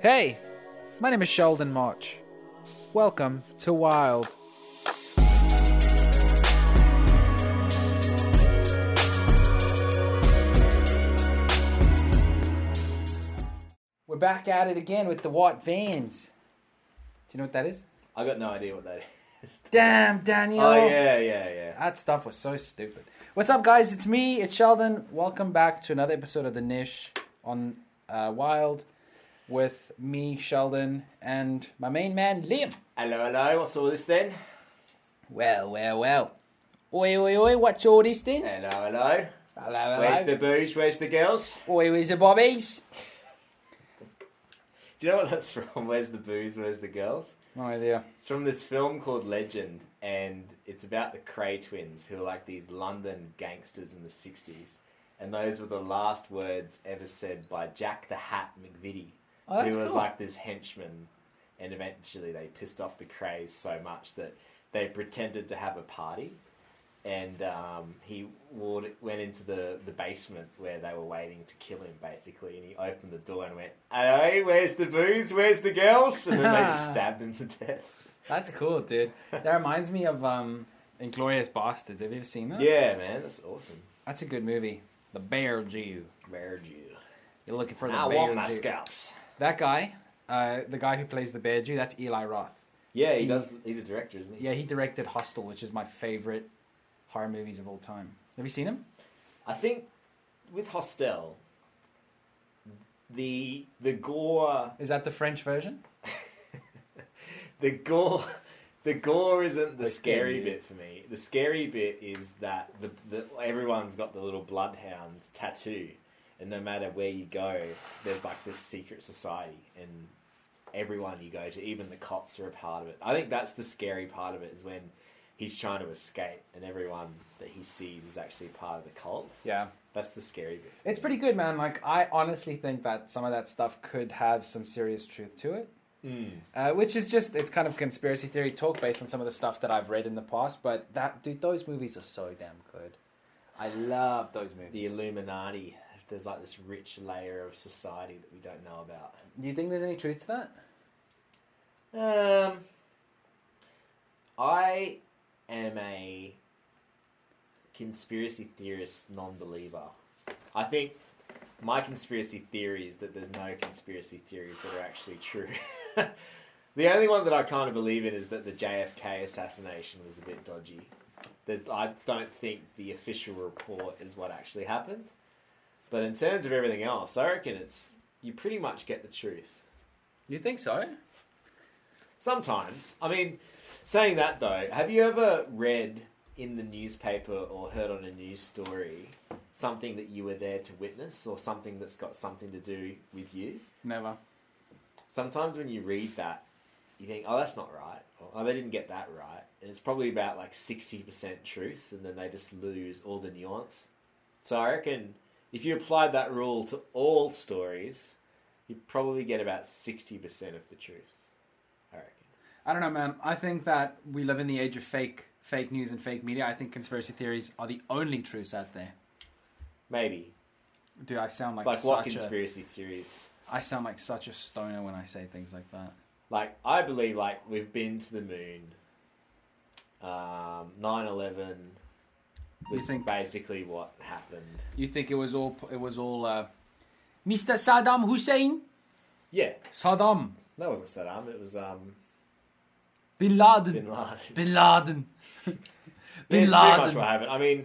Hey, my name is Sheldon March. Welcome to Wild. We're back at it again with the white vans. Do you know what that is? I got no idea what that is. Damn, Daniel. Oh, yeah. That stuff was so stupid. What's up, guys? It's me. It's Sheldon. Welcome back to another episode of The Niche on Wild with me, Sheldon, and my main man, Liam. Hello. What's all this then? Well. Oi. What's all this then? Hello. Where's the booze? Where's the girls? Oi, where's the bobbies? Do you know what that's from? Where's the booze? Where's the girls? No idea. It's from this film called Legend, and it's about the Cray Twins, who are like these London gangsters in the 60s. And those were the last words ever said by Jack the Hat McVitie, who was cool. Like this henchman. And eventually they pissed off the Crays so much that they pretended to have a party. And he went into the basement where they were waiting to kill him, basically. And he opened the door and went, "Hey, where's the booze? Where's the girls?" And then they just stabbed him to death. That's cool, dude. That reminds me of Inglorious Bastards. Have you ever seen that? Yeah, man. That's awesome. That's a good movie. The Bear Jew. You're looking for the Bear Jew. I want my scalps. That guy, the guy who plays the Bear Jew, that's Eli Roth. Yeah, he does. He's a director, isn't he? Yeah, he directed Hostel, which is my favorite horror movies of all time. Have you seen him? I think with Hostel, the gore... Is that the French version? the gore isn't the scary bit for me. The scary bit is that everyone's got the little bloodhound tattoo, and no matter where you go, there's like this secret society, and everyone you go to, even the cops, are a part of it. I think that's the scary part of it, is when he's trying to escape, and everyone that he sees is actually part of the cult. Yeah. That's the scary bit. It's pretty good, man. Like, I honestly think that some of that stuff could have some serious truth to it. Mm. Which is just, it's kind of conspiracy theory talk based on some of the stuff that I've read in the past. But, those movies are so damn good. I love those movies. The Illuminati. There's like this rich layer of society that we don't know about. Do you think there's any truth to that? I am a conspiracy theorist non-believer. I think my conspiracy theory is that there's no conspiracy theories that are actually true. The only one that I kind of believe in is that the JFK assassination was a bit dodgy. I don't think the official report is what actually happened. But in terms of everything else, I reckon you pretty much get the truth. You think so? Sometimes. I mean... Saying that, though, have you ever read in the newspaper or heard on a news story something that you were there to witness, or something that's got something to do with you? Never. Sometimes when you read that, you think, oh, that's not right, or oh, they didn't get that right. And it's probably about like 60% truth, and then they just lose all the nuance. So I reckon if you applied that rule to all stories, you'd probably get about 60% of the truth. I don't know, man. I think that we live in the age of fake news and fake media. I think conspiracy theories are the only truths out there. Maybe. Dude, I sound like such a... Like what conspiracy theories? I sound like such a stoner when I say things like that. Like, I believe, like, we've been to the moon. 9/11 was basically what happened. You think it was all Mr. Saddam Hussein? Yeah. Saddam. That wasn't Saddam. It was, Bin Laden. Bin Laden. Pretty much what happened. I mean,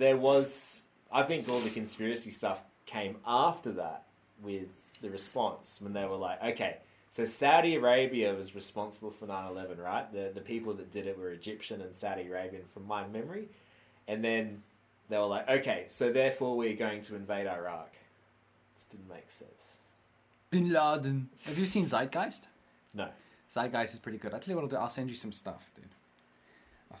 I think all the conspiracy stuff came after that with the response, when they were like, okay, so Saudi Arabia was responsible for 9/11, right? The people that did it were Egyptian and Saudi Arabian, from my memory. And then they were like, okay, so therefore we're going to invade Iraq. This didn't make sense. Bin Laden. Have you seen Zeitgeist? No. Zeitgeist is pretty good. I'll tell you what I'll do. I'll send you some stuff, dude.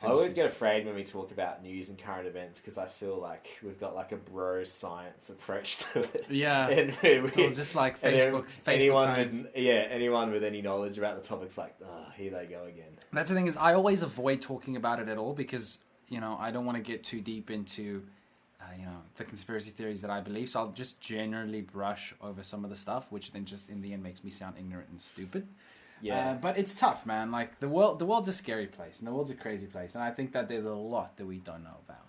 I always get afraid when we talk about news and current events, because I feel like we've got like a bro science approach to it. Yeah. And it's all just like Facebook science. Anyone with any knowledge about the topic's like, oh, here they go again. That's the thing, is I always avoid talking about it at all, because, you know, I don't want to get too deep into you know, the conspiracy theories that I believe. So I'll just generally brush over some of the stuff, which then just in the end makes me sound ignorant and stupid. Yeah. But it's tough, man. Like, the world's a scary place, and the world's a crazy place. And I think that there's a lot that we don't know about.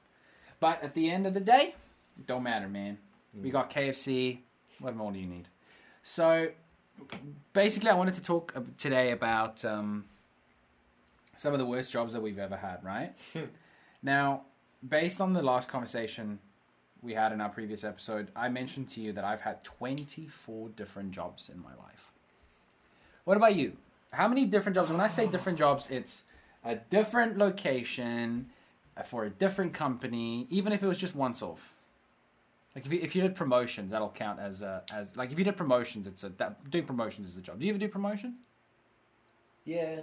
But at the end of the day, it don't matter, man. We got KFC. What more do you need? So, basically, I wanted to talk today about some of the worst jobs that we've ever had, right? Now, based on the last conversation we had in our previous episode, I mentioned to you that I've had 24 different jobs in my life. What about you? How many different jobs? When I say different jobs, it's a different location for a different company, even if it was just once off. Like, if you did promotions, that'll count as like, if you did promotions, doing promotions is a job. Do you ever do promotion? Yeah.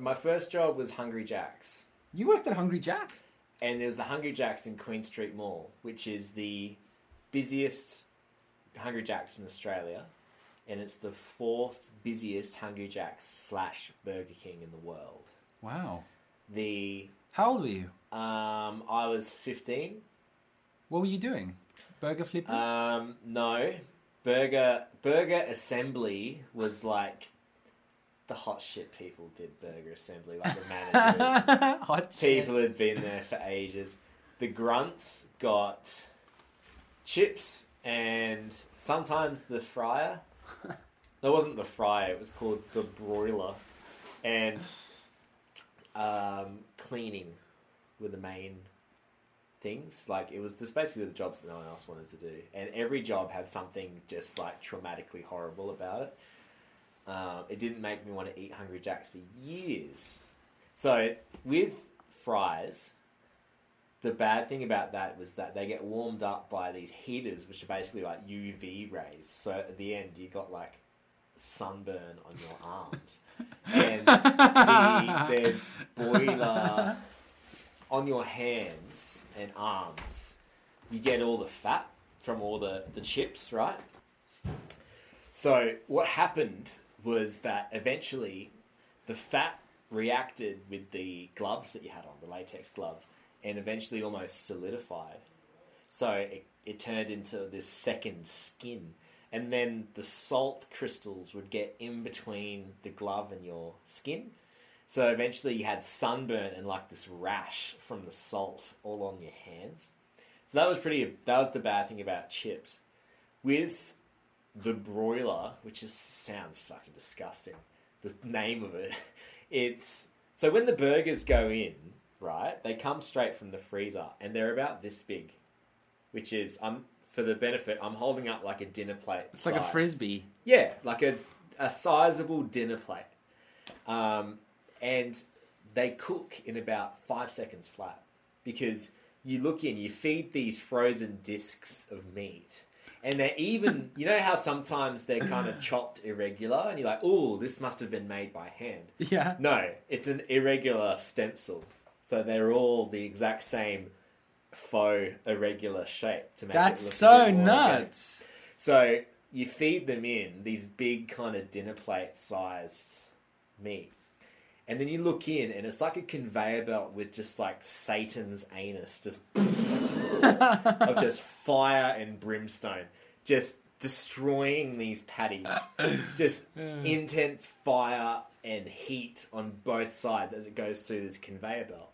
My first job was Hungry Jack's. You worked at Hungry Jack's? And there was the Hungry Jack's in Queen Street Mall, which is the busiest Hungry Jack's in Australia. And it's the fourth busiest Hungry Jack's / Burger King in the world. Wow. How old were you? I was 15. What were you doing? Burger flipping? No. Burger assembly was like the hot shit. People did burger assembly, like the managers. Hot shit. People had been there for ages. The grunts got chips and sometimes the fryer. No, it wasn't the fryer. It was called the broiler. And cleaning were the main things. Like, it was just basically the jobs that no one else wanted to do, and every job had something just like traumatically horrible about it. It didn't make me want to eat Hungry Jack's for years. So with fries, the bad thing about that was that they get warmed up by these heaters, which are basically like UV rays. So at the end, you got like sunburn on your arms, and there's boiler on your hands and arms. You get all the fat from all the chips, right? So what happened was that eventually the fat reacted with the gloves that you had on, the latex gloves, and eventually almost solidified. So it turned into this second skin. And then the salt crystals would get in between the glove and your skin. So eventually you had sunburn and like this rash from the salt all on your hands. So that was the bad thing about chips. With the broiler, which just sounds fucking disgusting, the name of it, so when the burgers go in, right, they come straight from the freezer and they're about this big, which is, for the benefit, I'm holding up like a dinner plate. It's size. Like a Frisbee. Yeah, like a sizable dinner plate. And they cook in about 5 seconds flat, because you look in, you feed these frozen discs of meat, and they're even, you know how sometimes they're kind of chopped irregular and you're like, oh, this must have been made by hand. Yeah. No, it's an irregular stencil. So they're all the exact same faux irregular shape to make it look so a bit more nuts. Organic. So you feed them in these big kind of dinner plate sized meat. And then you look in, and it's like a conveyor belt with just like Satan's anus, just of just fire and brimstone, just destroying these patties, just intense fire and heat on both sides as it goes through this conveyor belt.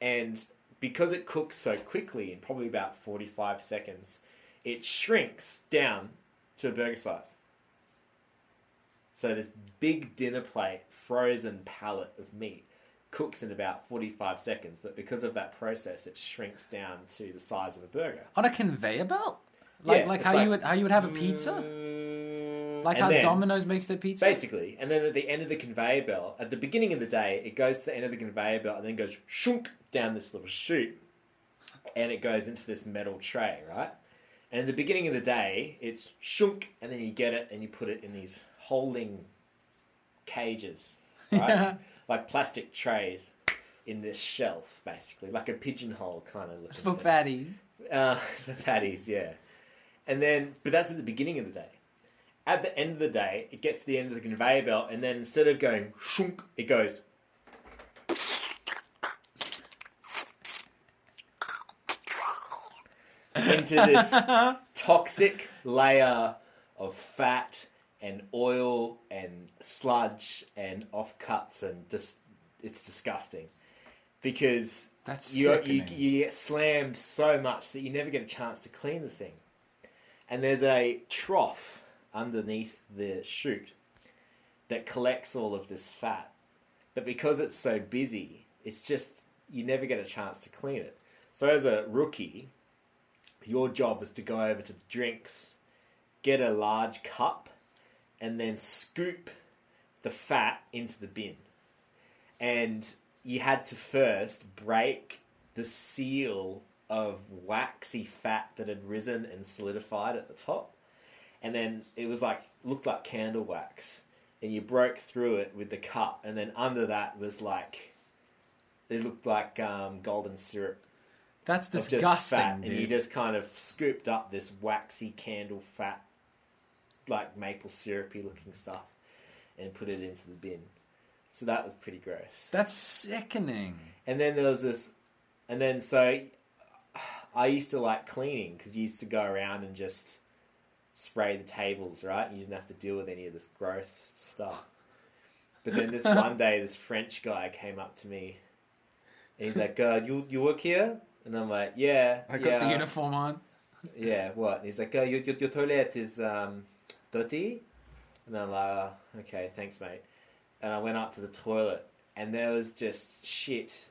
And because it cooks so quickly, in probably about 45 seconds, it shrinks down to a burger size. So this big dinner plate, frozen pallet of meat cooks in about 45 seconds, but because of that process, it shrinks down to the size of a burger. On a conveyor belt? Like, yeah, like how you would have a pizza? Like how Domino's makes their pizza? Basically. And then at the end of the conveyor belt, at the beginning of the day, it goes to the end of the conveyor belt and then goes shunk down this little chute, and it goes into this metal tray, right? And at the beginning of the day, it's shunk, and then you get it and you put it in these holding cages, right? Yeah. Like plastic trays in this shelf, basically, like a pigeonhole kind of looking. For patties. For patties, yeah. And then, but that's at the beginning of the day. At the end of the day, it gets to the end of the conveyor belt, and then instead of going shunk, it goes. into this toxic layer of fat and oil and sludge and offcuts and just it's disgusting because that's you get slammed so much that you never get a chance to clean the thing. And there's a trough underneath the chute that collects all of this fat. But because it's so busy, it's just, you never get a chance to clean it. So as a rookie, your job is to go over to the drinks, get a large cup, and then scoop the fat into the bin. And you had to first break the seal of waxy fat that had risen and solidified at the top. And then it was like, looked like candle wax. And you broke through it with the cup. And then under that was like, it looked like golden syrup. That's disgusting, fat, dude. And you just kind of scooped up this waxy candle fat, like maple syrupy looking stuff, and put it into the bin. So that was pretty gross. That's sickening. And then there was this... And then so... I used to like cleaning because you used to go around and just spray the tables, right? You didn't have to deal with any of this gross stuff. But then this one day, this French guy came up to me and he's like, you work here? And I'm like, yeah. I got the uniform on. Yeah, what? And he's like, your toilet is dirty? And I'm like, oh, okay, thanks, mate. And I went up to the toilet and there was just shit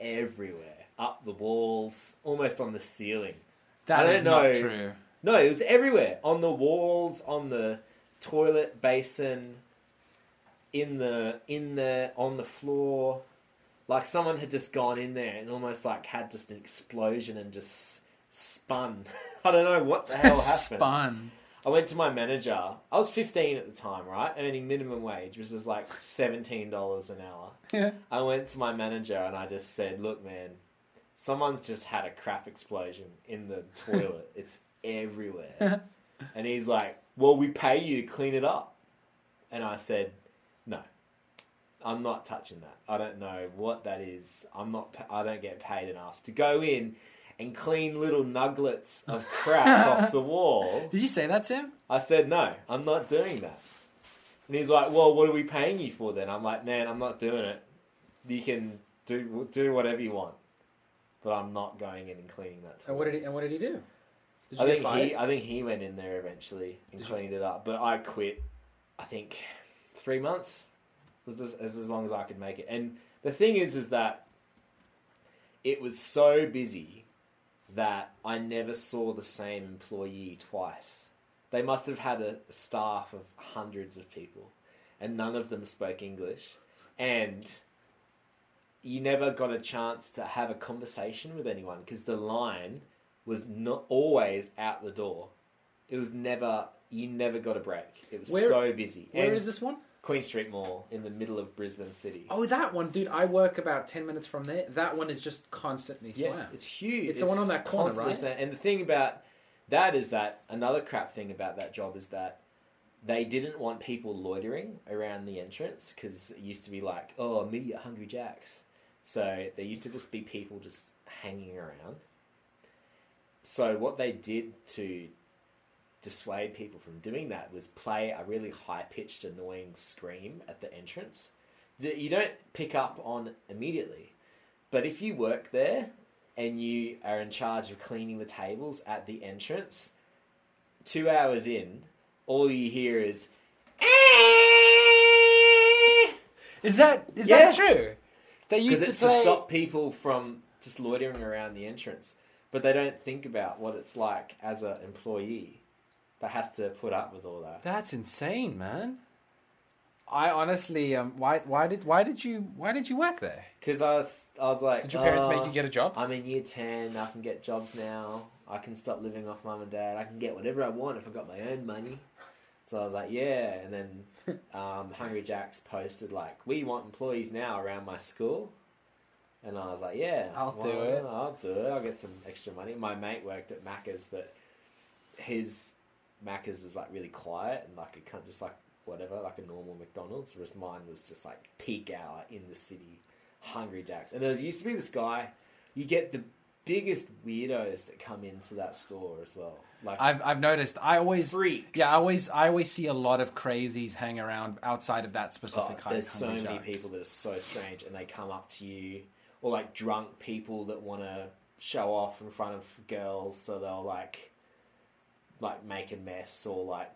everywhere. Up the walls, almost on the ceiling. That is not true. No, it was everywhere. On the walls, on the toilet basin, on the floor. Like someone had just gone in there and almost like had just an explosion and just spun. I don't know what the hell happened. Spun. I went to my manager. I was 15 at the time, right? Earning minimum wage, which was like $17 an hour. Yeah. I went to my manager and I just said, look, man, someone's just had a crap explosion in the toilet. It's everywhere. And he's like, well, we pay you to clean it up. And I said, no, I'm not touching that. I don't know what that is. I don't get paid enough to go in and clean little nuggets of crap off the wall. Did you say that to him? I said, no, I'm not doing that. And he's like, well, what are we paying you for then? I'm like, man, I'm not doing it. You can do whatever you want. But I'm not going in and cleaning that toilet. And what did he do? I think he went in there eventually and cleaned it up. But I quit. I think 3 months was as long as I could make it. And the thing is that it was so busy that I never saw the same employee twice. They must have had a staff of hundreds of people, and none of them spoke English, and you never got a chance to have a conversation with anyone because the line was not always out the door. It was never, you never got a break. It was so busy. Where is this one? Queen Street Mall in the middle of Brisbane City. Oh, that one, dude. I work about 10 minutes from there. That one is just constantly slammed. Yeah, it's huge. It's the one on that corner, right? Slammed. And the thing about that is that another crap thing about that job is that they didn't want people loitering around the entrance because it used to be like, oh, meet you at Hungry Jack's. So there used to just be people just hanging around. So what they did to dissuade people from doing that was play a really high-pitched, annoying scream at the entrance that you don't pick up on immediately. But if you work there and you are in charge of cleaning the tables at the entrance, 2 hours in, all you hear is... Is that true? They used to say... to stop people from just loitering around the entrance. But they don't think about what it's like as an employee that has to put up with all that. That's insane, man. I honestly, why did you work there? Because I was like, did your parents make you get a job? I'm in year 10. I can get jobs now. I can stop living off mum and dad. I can get whatever I want if I got my own money. So I was like, yeah, and then Hungry Jack's posted like, we want employees now around my school, and I was like, yeah, I'll do it. I'll get some extra money. My mate worked at Macca's, but his Macca's was like really quiet and like a just like whatever, like a normal McDonald's. Whereas mine was just like peak hour in the city, Hungry Jack's. And there used to be this guy, you get the biggest weirdos that come into that store as well. Like I've noticed. I always freaks. Yeah, I always see a lot of crazies hang around outside of that specific. Oh, there's so many people that are so strange, and they come up to you, or like drunk people that want to show off in front of girls, so they'll like make a mess, or like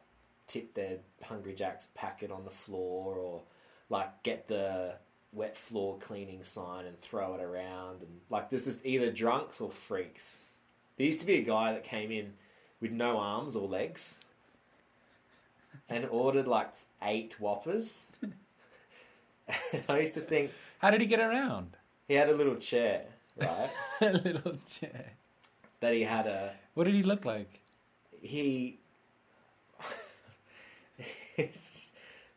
tip their Hungry Jack's packet on the floor, or like get the wet floor cleaning sign and throw it around. And like, this is either drunks or freaks. There used to be a guy that came in with no arms or legs and ordered like 8 Whoppers. And I used to think, how did he get around? He had a little chair, right? A little chair. That he had a... What did he look like? He... He's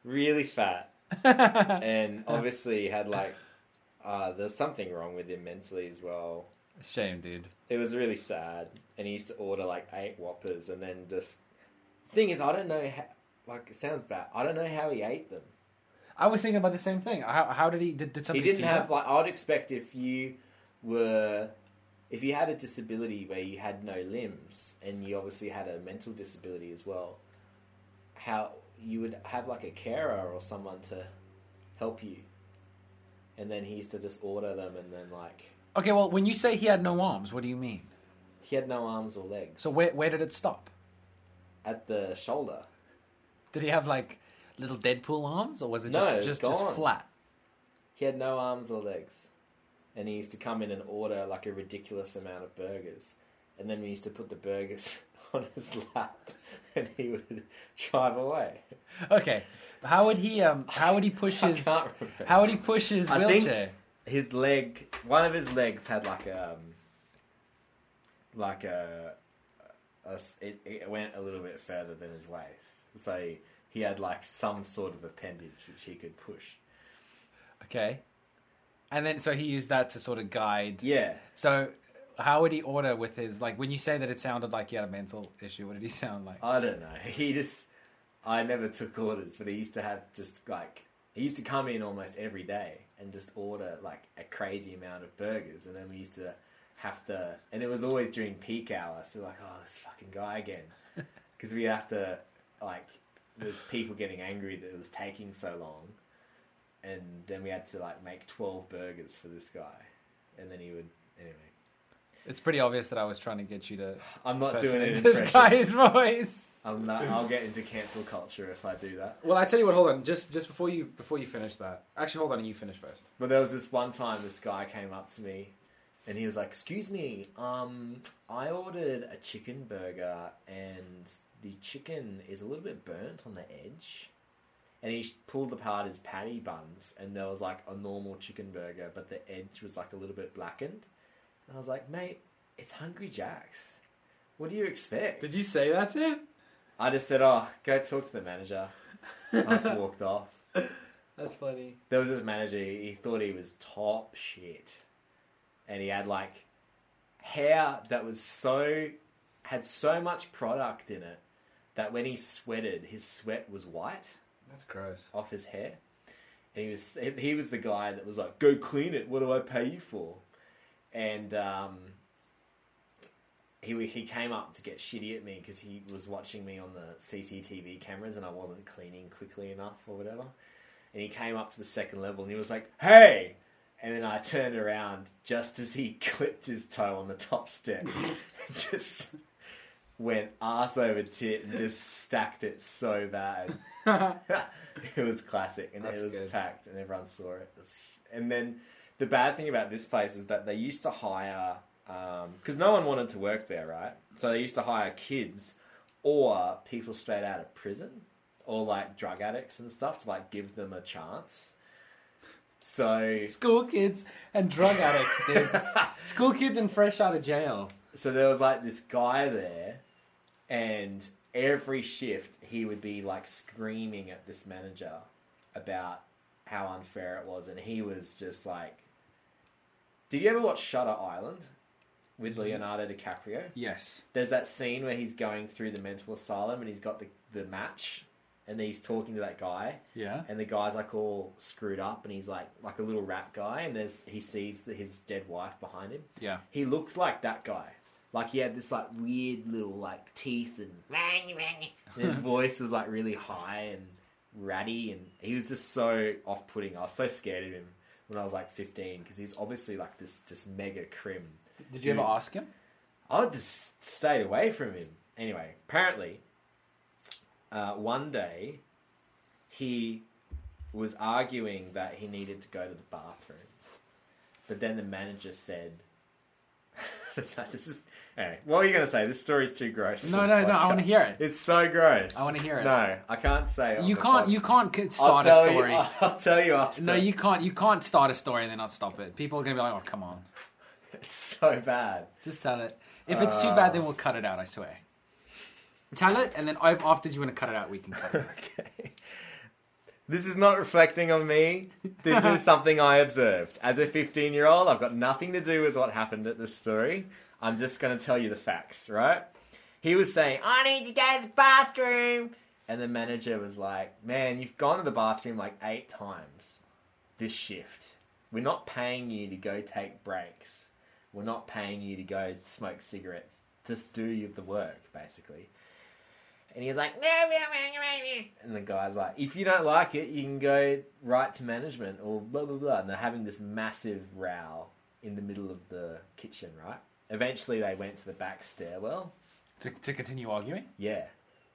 really fat. And obviously had like there's something wrong with him mentally as well. Shame, dude. It was really sad. And he used to order like 8 Whoppers, and then just thing is, I don't know how, like, it sounds bad, I don't know how he ate them. I was thinking about the same thing. How did he did something? He didn't have like, I would expect if you had a disability where you had no limbs, and you obviously had a mental disability as well, how you would have like a carer or someone to help you. And then he used to just order them, and then like... Okay, well, when you say he had no arms, what do you mean? He had no arms or legs. So where did it stop? At the shoulder. Did he have like little Deadpool arms, or was it just flat? He had no arms or legs. And he used to come in and order like a ridiculous amount of burgers. And then we used to put the burgers on his lap, and he would drive away. Okay, how would he push his wheelchair? His leg, one of his legs had it went a little bit further than his waist, so he had like some sort of appendage which he could push. Okay, and then so he used that to sort of guide. Yeah. So how would he order with his... Like, when you say that it sounded like he had a mental issue, what did he sound like? I don't know. He just... I never took orders, but he used to have just, like... He used to come in almost every day and just order, like, a crazy amount of burgers. And then we used to have to... And it was always during peak hour. So, like, oh, this fucking guy again. Because we have to, like... There's people getting angry that it was taking so long. And then we had to, like, make 12 burgers for this guy. And then he would... Anyway... It's pretty obvious that I was trying to get you to... I'm not doing it in this guy's voice. I'm not, I'll get into cancel culture if I do that. Well, I tell you what, hold on. Just before you finish that. Actually, hold on, and you finish first. But there was this one time this guy came up to me, and he was like, excuse me, I ordered a chicken burger, and the chicken is a little bit burnt on the edge. And he pulled apart his patty buns, and there was like a normal chicken burger, but the edge was like a little bit blackened. I was like, mate, it's Hungry Jack's. What do you expect? Did you say that to him? I just said, oh, go talk to the manager. I just walked off. That's funny. There was this manager, he thought he was top shit. And he had like hair that was had so much product in it that when he sweated, his sweat was white. That's gross. Off his hair. And he was the guy that was like, go clean it, what do I pay you for? And he came up to get shitty at me because he was watching me on the CCTV cameras, and I wasn't cleaning quickly enough or whatever. And he came up to the second level, and he was like, hey! And then I turned around just as he clipped his toe on the top step. Just went arse over tit and just stacked it so bad. It was classic, and it was packed, and everyone saw it. And then... The bad thing about this place is that they used to hire, because no one wanted to work there, right? So they used to hire kids or people straight out of prison or like drug addicts and stuff to like give them a chance. So school kids and drug addicts, dude. School kids and fresh out of jail. So there was like this guy there, and every shift he would be like screaming at this manager about how unfair it was, and he was just like... Did you ever watch Shutter Island with Leonardo DiCaprio? Yes. There's that scene where he's going through the mental asylum, and he's got the match, and he's talking to that guy. Yeah. And the guy's like all screwed up, and he's like a little rat guy, and he sees his dead wife behind him. Yeah. He looked like that guy. Like he had this like weird little like teeth and his voice was like really high and ratty, and he was just so off-putting. I was so scared of him when I was like 15 because he's obviously like this just mega crim. Did you ever ask him? I just stayed away from him. Anyway, apparently, one day he was arguing that he needed to go to the bathroom, but then the manager said. This is anyway, what were you going to say? This story's too gross. No, I want to hear it. It's so gross. I want to hear it. No, I can't say it. You can't start a story. I'll tell you after. No, you can't start a story and then I'll stop it. People are going to be like, oh, come on. It's so bad. Just tell it. If it's too bad, then we'll cut it out, I swear. Tell it, and then after you want to cut it out, we can cut it out. Okay. This is not reflecting on me. This is something I observed. As a 15-year-old, I've got nothing to do with what happened at this story. I'm just going to tell you the facts, right? He was saying, I need to go to the bathroom. And the manager was like, man, you've gone to the bathroom like 8 times this shift. We're not paying you to go take breaks. We're not paying you to go smoke cigarettes. Just do the work, basically. And he was like, no. And the guy's like, if you don't like it, you can go right to management or blah, blah, blah. And they're having this massive row in the middle of the kitchen, right? Eventually, they went to the back stairwell. To continue arguing? Yeah.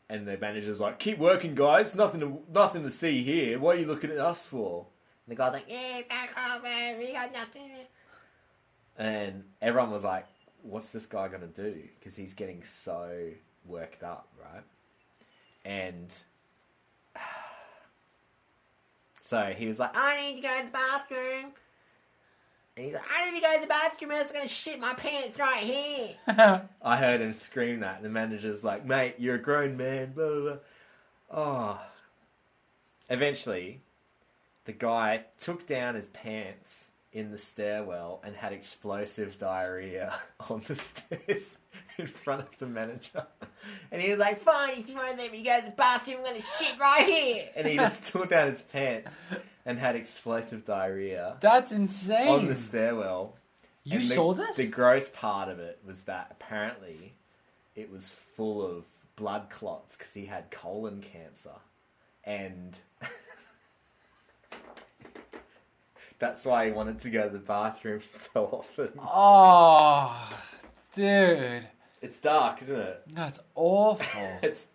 And the manager's like, keep working, guys. Nothing to see here. What are you looking at us for? And the guy's like, yeah, back off, man. We got nothing. And everyone was like, what's this guy going to do? Because he's getting so worked up, right? And so he was like, I need to go to the bathroom. And he's like, I need to go to the bathroom, else I'm going to shit my pants right here. I heard him scream that. And the manager's like, mate, you're a grown man, blah, blah, blah. Oh. Eventually, the guy took down his pants in the stairwell and had explosive diarrhea on the stairs in front of the manager. And he was like, fine, if you won't let me go to the bathroom, I'm going to shit right here. And he just took down his pants and had explosive diarrhea. That's insane. On the stairwell. You saw this? The gross part of it was that apparently it was full of blood clots because he had colon cancer. And that's why he wanted to go to the bathroom so often. Oh, dude. It's dark, isn't it? No, it's awful. It's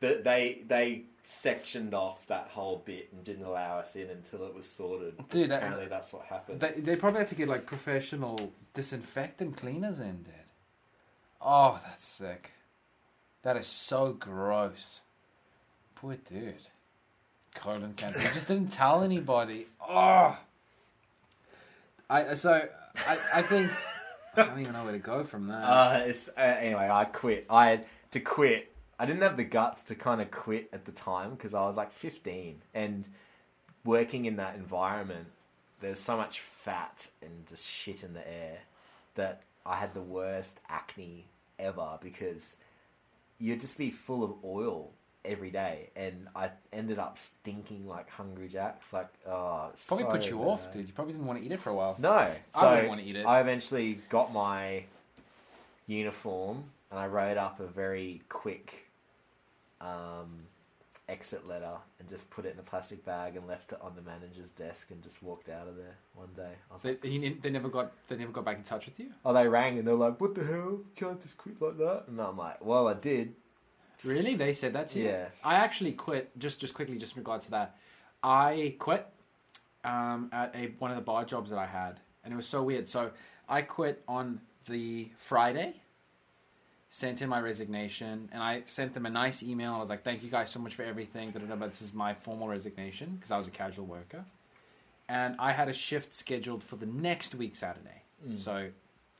that they sectioned off that whole bit and didn't allow us in until it was sorted. Dude, apparently that's what happened. They probably had to get like professional disinfectant cleaners in, dude. Oh, that's sick. That is so gross. Poor dude. Colon cancer. I just didn't tell anybody. Oh. I think I don't even know where to go from that. Anyway, I quit. I had to quit. I didn't have the guts to kind of quit at the time because I was like 15 and working in that environment, there's so much fat and just shit in the air that I had the worst acne ever because you'd just be full of oil every day, and I ended up stinking like Hungry Jack's. Like, oh, probably so put you off, dude. You probably didn't want to eat it for a while. No, so I didn't want to eat it. I eventually got my uniform, and I wrote up a very quick exit letter, and just put it in a plastic bag, and left it on the manager's desk, and just walked out of there one day. I was they never got back in touch with you. Oh, they rang, and they're like, "What the hell? You can't just quit like that." And I'm like, "Well, I did." Really? They said that to you? Yeah. I actually quit, just quickly, just in regards to that. I quit at one of the bar jobs that I had, and it was so weird. So I quit on the Friday, sent in my resignation, and I sent them a nice email. I was like, thank you guys so much for everything, but this is my formal resignation, because I was a casual worker. And I had a shift scheduled for the next week Saturday. Mm. So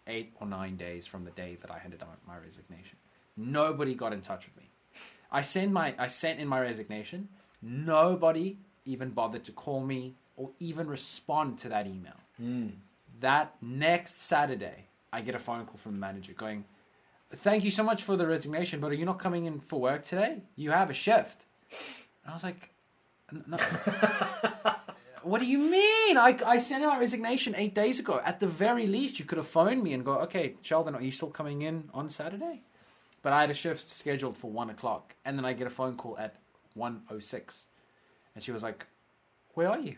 8 or 9 days from the day that I handed out my resignation. Nobody got in touch with me. I sent in my resignation. Nobody even bothered to call me or even respond to that email. Mm. That next Saturday, I get a phone call from the manager going, thank you so much for the resignation, but are you not coming in for work today? You have a shift. And I was like, no. What do you mean? I sent out my resignation 8 days ago. At the very least, you could have phoned me and go, okay, Sheldon, are you still coming in on Saturday? But I had a shift scheduled for 1 o'clock, and then I get a phone call at 1:06, and she was like, where are you?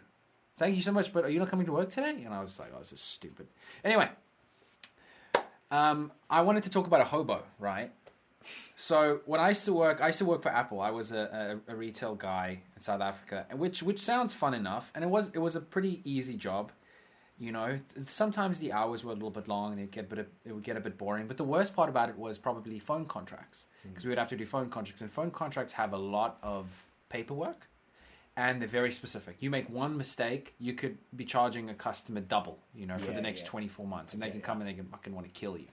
Thank you so much, but are you not coming to work today? And I was like, oh, this is stupid. Anyway, I wanted to talk about a hobo, right? So when I used to work for Apple. I was a retail guy in South Africa, which sounds fun enough, and it was a pretty easy job, you know. Sometimes the hours were a little bit long, and it would get a bit boring. But the worst part about it was probably phone contracts, because we would have to do phone contracts, and phone contracts have a lot of paperwork, and they're very specific. You make one mistake, you could be charging a customer double, you know, for the next 24 months, and they can come and they can fucking want to kill you.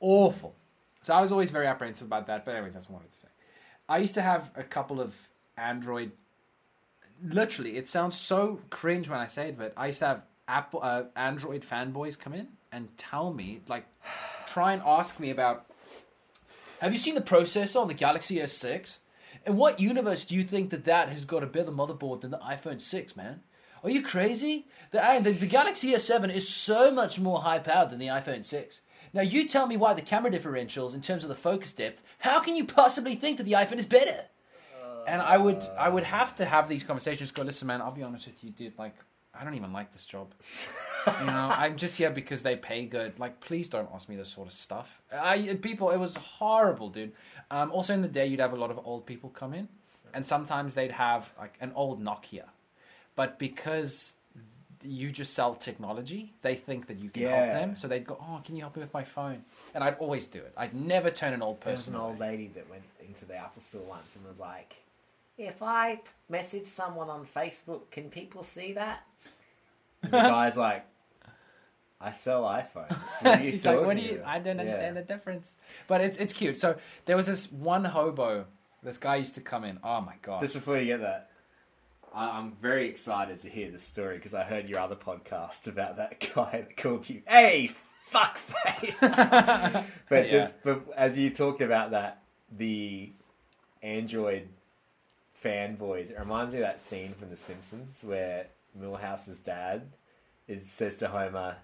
Awful. So I was always very apprehensive about that, but anyways, that's what I wanted to say. I used to have a couple of Android, literally, it sounds so cringe when I say it, but I used to have Apple Android fanboys come in and tell me, like, try and ask me about, have you seen the processor on the Galaxy S 6? In what universe do you think that has got a better motherboard than the iPhone 6, man? Are you crazy? The Galaxy S7 is so much more high-powered than the iPhone 6. Now, you tell me why the camera differentials in terms of the focus depth, how can you possibly think that the iPhone is better? And I would have to have these conversations, go, listen, man, I'll be honest with you, dude, like, I don't even like this job. You know, I'm just here because they pay good. Like, please don't ask me this sort of stuff. It was horrible, dude. Also in the day, you'd have a lot of old people come in, and sometimes they'd have, like, an old Nokia. But because you just sell technology, they think that you can help them. So they'd go, oh, can you help me with my phone? And I'd always do it. I'd never turn an old person There was an old lady that went into the Apple store once and was like, if I message someone on Facebook, can people see that? And the guy's like, I sell iPhones. What are you She's like, what do you? I don't understand the difference. But it's cute. So there was this one hobo. This guy used to come in. Oh, my God. Just before you get that, I'm very excited to hear this story because I heard your other podcasts about that guy that called you, hey, fuckface. But just as you talked about that, the Android fanboys, it reminds me of that scene from The Simpsons where Milhouse's dad says to Homer,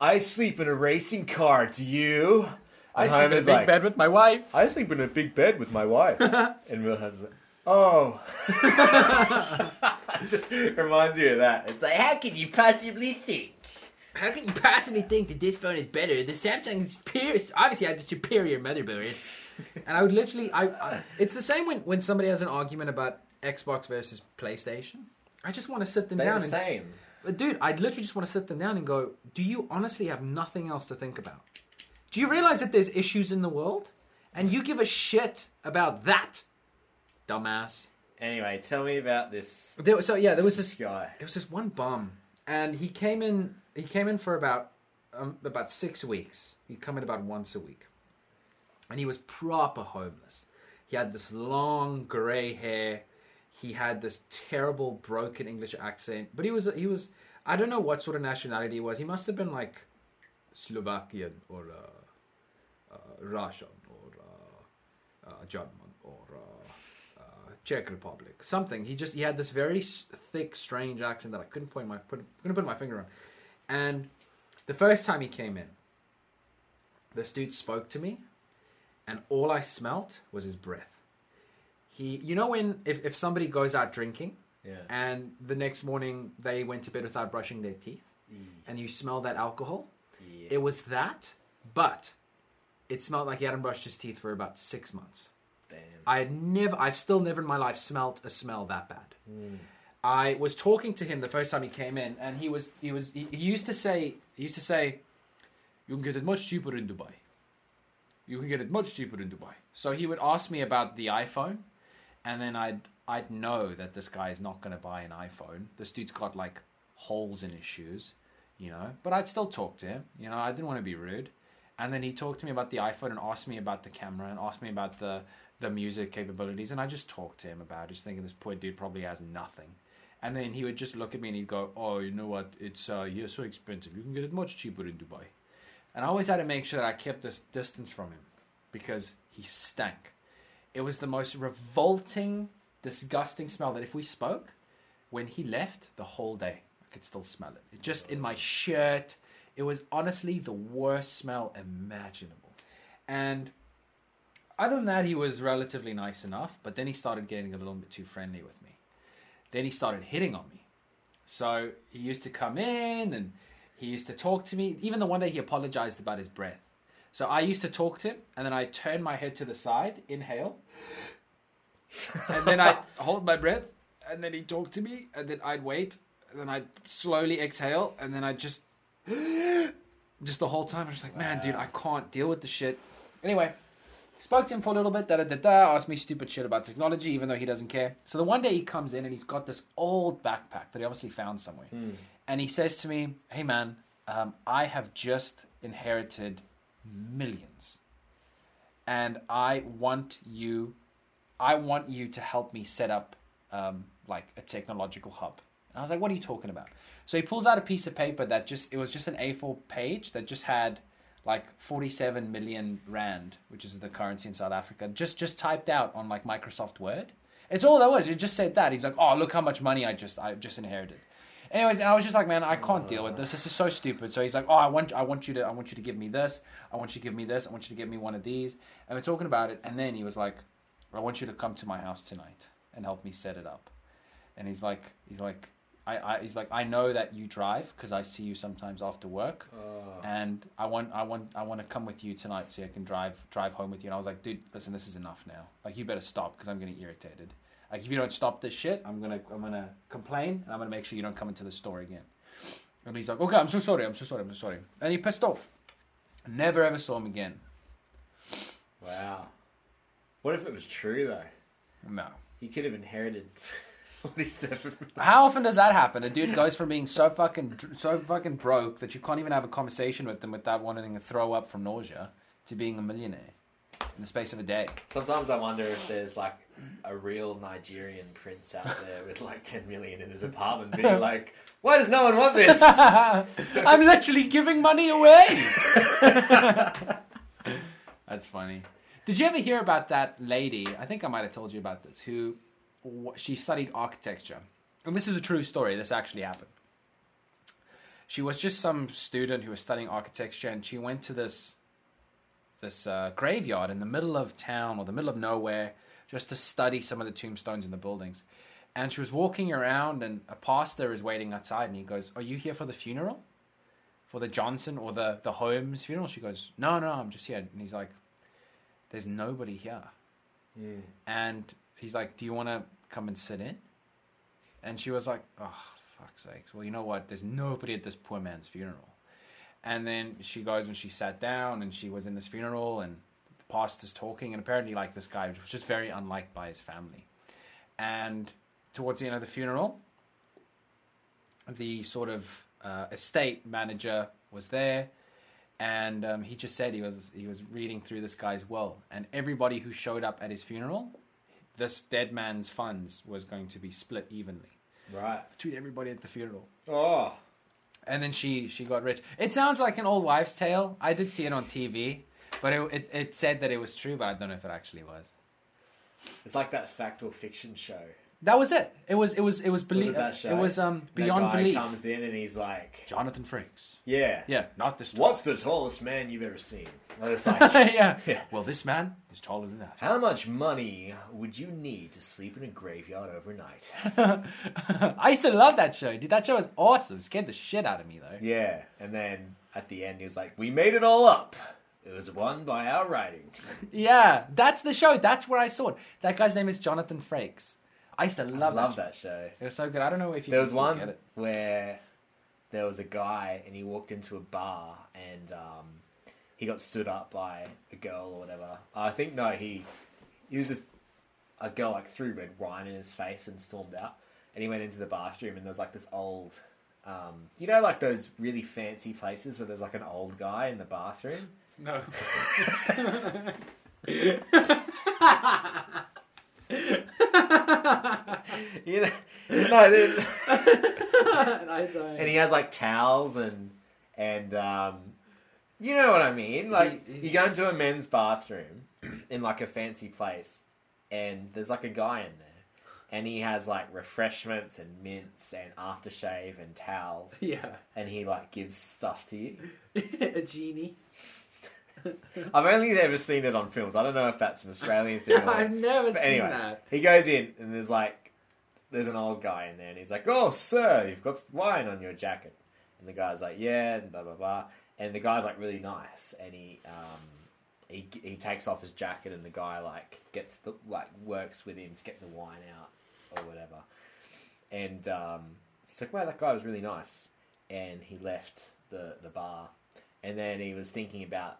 I sleep in a racing car, do you? And I sleep Homer's in a big bed with my wife. I sleep in a big bed with my wife. And Milhouse is like, oh. It just reminds you of that. It's like, how can you possibly think that this phone is better? The Samsung is obviously had the superior motherboard. And I would literally, it's the same when somebody has an argument about Xbox versus PlayStation. I just want to sit them down. They're the same. But dude, I'd literally just want to sit them down and go, do you honestly have nothing else to think about? Do you realize that there's issues in the world? And you give a shit about that? Dumbass. Anyway, tell me about this. There was this guy. There was this one bum, and he came in. He came in for about 6 weeks. He'd come in about once a week, and he was proper homeless. He had this long grey hair. He had this terrible broken English accent. But he was. I don't know what sort of nationality he was. He must have been like Slovakian or Russian or German or. Czech Republic, something. He had this very thick, strange accent that I couldn't put my finger on. And the first time he came in, this dude spoke to me, and all I smelt was his breath. You know when if somebody goes out drinking, and the next morning they went to bed without brushing their teeth, and you smell that alcohol. Yeah. It was that, but it smelled like he hadn't brushed his teeth for about 6 months. Damn. I've still never in my life smelt a smell that bad. Mm. I was talking to him the first time he came in, and he used to say, you can get it much cheaper in Dubai. So he would ask me about the iPhone, and then I'd know that this guy is not going to buy an iPhone. This dude's got like holes in his shoes, you know, but I'd still talk to him. You know, I didn't want to be rude. And then he talked to me about the iPhone and asked me about the camera and asked me about the music capabilities, and I just talked to him about it, just thinking this poor dude probably has nothing. And then he would just look at me and he'd go, oh, you know what, it's you're so expensive, you can get it much cheaper in Dubai. And I always had to make sure that I kept this distance from him because he stank. It was the most revolting disgusting smell that if we spoke, when he left the whole day, I could still smell it. It just in my shirt. It was honestly the worst smell imaginable. And other than that, he was relatively nice enough, but then he started getting a little bit too friendly with me. Then he started hitting on me. So he used to come in and he used to talk to me. Even the one day he apologized about his breath. So I used to talk to him and then I turn my head to the side, inhale. And then I'd hold my breath and then he'd talk to me and then I'd wait and then I'd slowly exhale and then I'd just the whole time. I'm just like, man, dude, I can't deal with the shit. Anyway, spoke to him for a little bit, asked me stupid shit about technology, even though he doesn't care. So the one day he comes in and he's got this old backpack that he obviously found somewhere. Mm. And he says to me, hey man, I have just inherited millions and I want you to help me set up like a technological hub. And I was like, what are you talking about? So he pulls out a piece of paper that just, it was just an A4 page that just had like 47 million rand, which is the currency in South Africa, just typed out on like Microsoft Word. It's all that was. It just said that. He's like, oh, look how much money I just inherited. Anyways, and I was just like, man, I can't deal with this. This is so stupid. So he's like, oh, I want you to give me this. I want you to give me this. I want you to give me one of these. And we're talking about it. And then he was like, I want you to come to my house tonight and help me set it up. And he's like, I know that you drive because I see you sometimes after work, and I want to come with you tonight so I can drive home with you. And I was like, dude, listen, this is enough now. Like, you better stop because I'm getting irritated. Like, if you don't stop this shit, I'm gonna complain and I'm gonna make sure you don't come into the store again. And he's like, okay, I'm so sorry. And he pissed off. Never ever saw him again. Wow. What if it was true though? No. You could have inherited. 47. How often does that happen? A dude goes from being so fucking broke that you can't even have a conversation with them without wanting to throw up from nausea to being a millionaire in the space of a day. Sometimes I wonder if there's like a real Nigerian prince out there with like 10 million in his apartment being like, why does no one want this? I'm literally giving money away. That's funny. Did you ever hear about that lady? I think I might have told you about this, who... She studied architecture. And this is a true story. This actually happened. She was just some student who was studying architecture, and she went to this graveyard in the middle of town or the middle of nowhere just to study some of the tombstones in the buildings. And she was walking around, and a pastor is waiting outside, and he goes, are you here for the funeral? For the Johnson or the Holmes funeral? She goes, no, I'm just here. And he's like, there's nobody here. Yeah. And... he's like, do you want to come and sit in? And she was like, oh, fuck's sake. Well, you know what? There's nobody at this poor man's funeral. And then she goes and she sat down and she was in this funeral and the pastor's talking. And apparently like this guy was just very unliked by his family. And towards the end of the funeral, the sort of estate manager was there. And he just said he was reading through this guy's will. And everybody who showed up at his funeral... this dead man's funds was going to be split evenly. Right. Between everybody at the funeral. Oh. And then she got rich. It sounds like an old wives' tale. I did see it on TV, but it said that it was true, but I don't know if it actually was. It's like that fact or fiction show. That was it. It was belief. It was beyond that guy belief. Comes in and he's like Jonathan Frakes. Yeah. Yeah. Not this. What's the tallest man you've ever seen? And it's like, yeah. Well, this man is taller than that. How much money would you need to sleep in a graveyard overnight? I used to love that show, dude. That show was awesome. It scared the shit out of me though. Yeah. And then at the end, he was like, "We made it all up. It was won by our writing." Yeah, that's the show. That's where I saw it. That guy's name is Jonathan Frakes. I used to love that show. It was so good. I don't know if you can still get it. There was one where there was a guy and he walked into a bar and he got stood up by a girl or whatever. I think, no, he was just... a girl like threw red wine in his face and stormed out. And he went into the bathroom and there was like this old... you know like those really fancy places where there's like an old guy in the bathroom? No. You know, no, I don't. And he has like towels and you know what I mean. Like you go into a men's bathroom in like a fancy place, and there's like a guy in there, And he has, like, refreshments and mints and aftershave and towels. Yeah. And he, like, gives stuff to you. A genie. I've only ever seen it on films. I don't know if that's an Australian thing. I've never seen that. He goes in and there's, like, there's an old guy in there. And he's like, "Oh, sir, you've got wine on your jacket." And the guy's like, "Yeah," and blah, blah, blah. And the guy's, like, really nice. And he takes off his jacket and the guy, like, gets the, like, works with him to get the wine out or whatever. And he's like, "Wow, that guy was really nice." And he left the bar. And then he was thinking about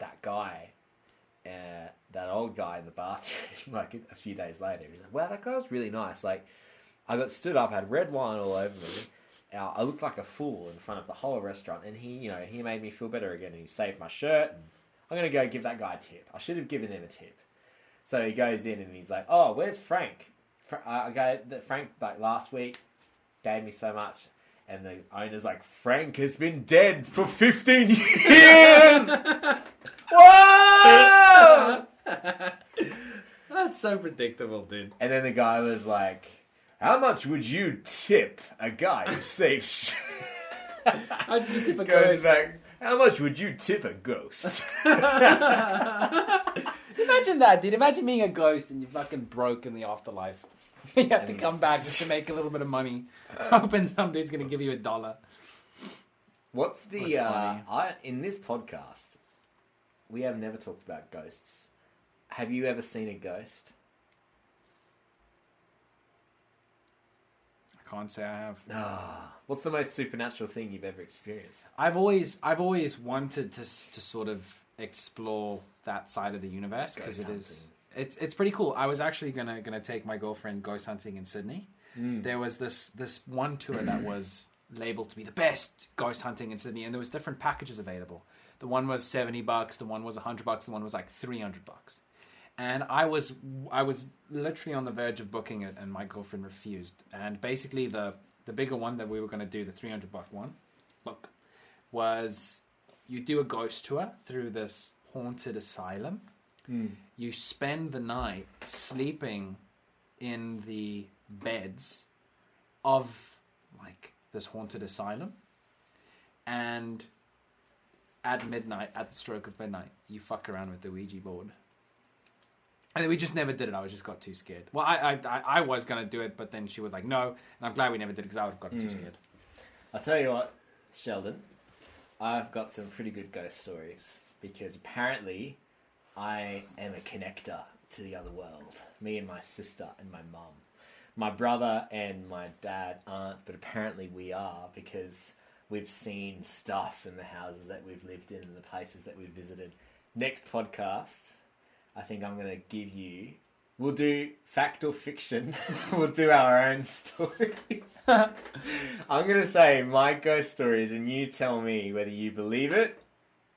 that guy, that old guy in the bathroom, like, a few days later. He's like, "Wow, that guy was really nice. Like, I got stood up, had red wine all over me. I looked like a fool in front of the whole restaurant. And he, you know, he made me feel better again. And he saved my shirt. And I'm going to go give that guy a tip. I should have given him a tip." So he goes in and he's like, "Oh, where's Frank? Frank, like, last week gave me so much." And the owner's like, "Frank has been dead for 15 years! Whoa!" That's so predictable, dude. And then the guy was like, "How much would you tip a guy who saves?" How much would you tip a ghost? Back, "How much would you tip a ghost?" Imagine that, dude. Imagine being a ghost and you're fucking broke in the afterlife. You have to come back just to make a little bit of money, hoping some dude's going to give you $1. What's the... in this podcast, we have never talked about ghosts. Have you ever seen a ghost? Can't say I have. What's the most supernatural thing you've ever experienced? I've always wanted to sort of explore that side of the universe because it's pretty cool. I was actually gonna take my girlfriend ghost hunting in Sydney. Mm. There was this one tour that was labeled to be the best ghost hunting in Sydney, and there was different packages available. The one was $70, the one was $100, the one was like $300. And I was literally on the verge of booking it, and my girlfriend refused. And basically, the bigger one that we were going to do, the $300 one, was you do a ghost tour through this haunted asylum. Mm. You spend the night sleeping in the beds of, like, this haunted asylum, and at midnight, at the stroke of midnight, you fuck around with the Ouija board. And we just never did it. I just got too scared. Well, I was going to do it, but then she was like, no. And I'm glad we never did it because I would have gotten too scared. I'll tell you what, Sheldon. I've got some pretty good ghost stories because apparently I am a connector to the other world. Me and my sister and my mum. My brother and my dad aren't, but apparently we are because we've seen stuff in the houses that we've lived in and the places that we've visited. Next podcast... I think I'm going to give you... We'll do fact or fiction. We'll do our own story. I'm going to say my ghost stories and you tell me whether you believe it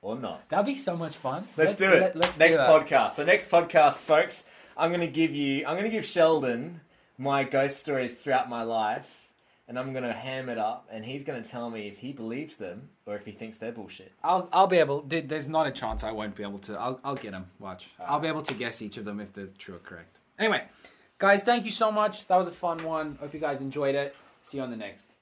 or not. That'd be so much fun. Let's do it. Next podcast. So next podcast, folks, I'm going to give Sheldon my ghost stories throughout my life and I'm going to ham it up and he's going to tell me if he believes them or if he thinks they're bullshit. I'll be able... Dude, there's not a chance I won't be able to. I'll get them. Watch. I'll be able to guess each of them if they're true or correct. Anyway, guys, thank you so much. That was a fun one. Hope you guys enjoyed it. See you on the next.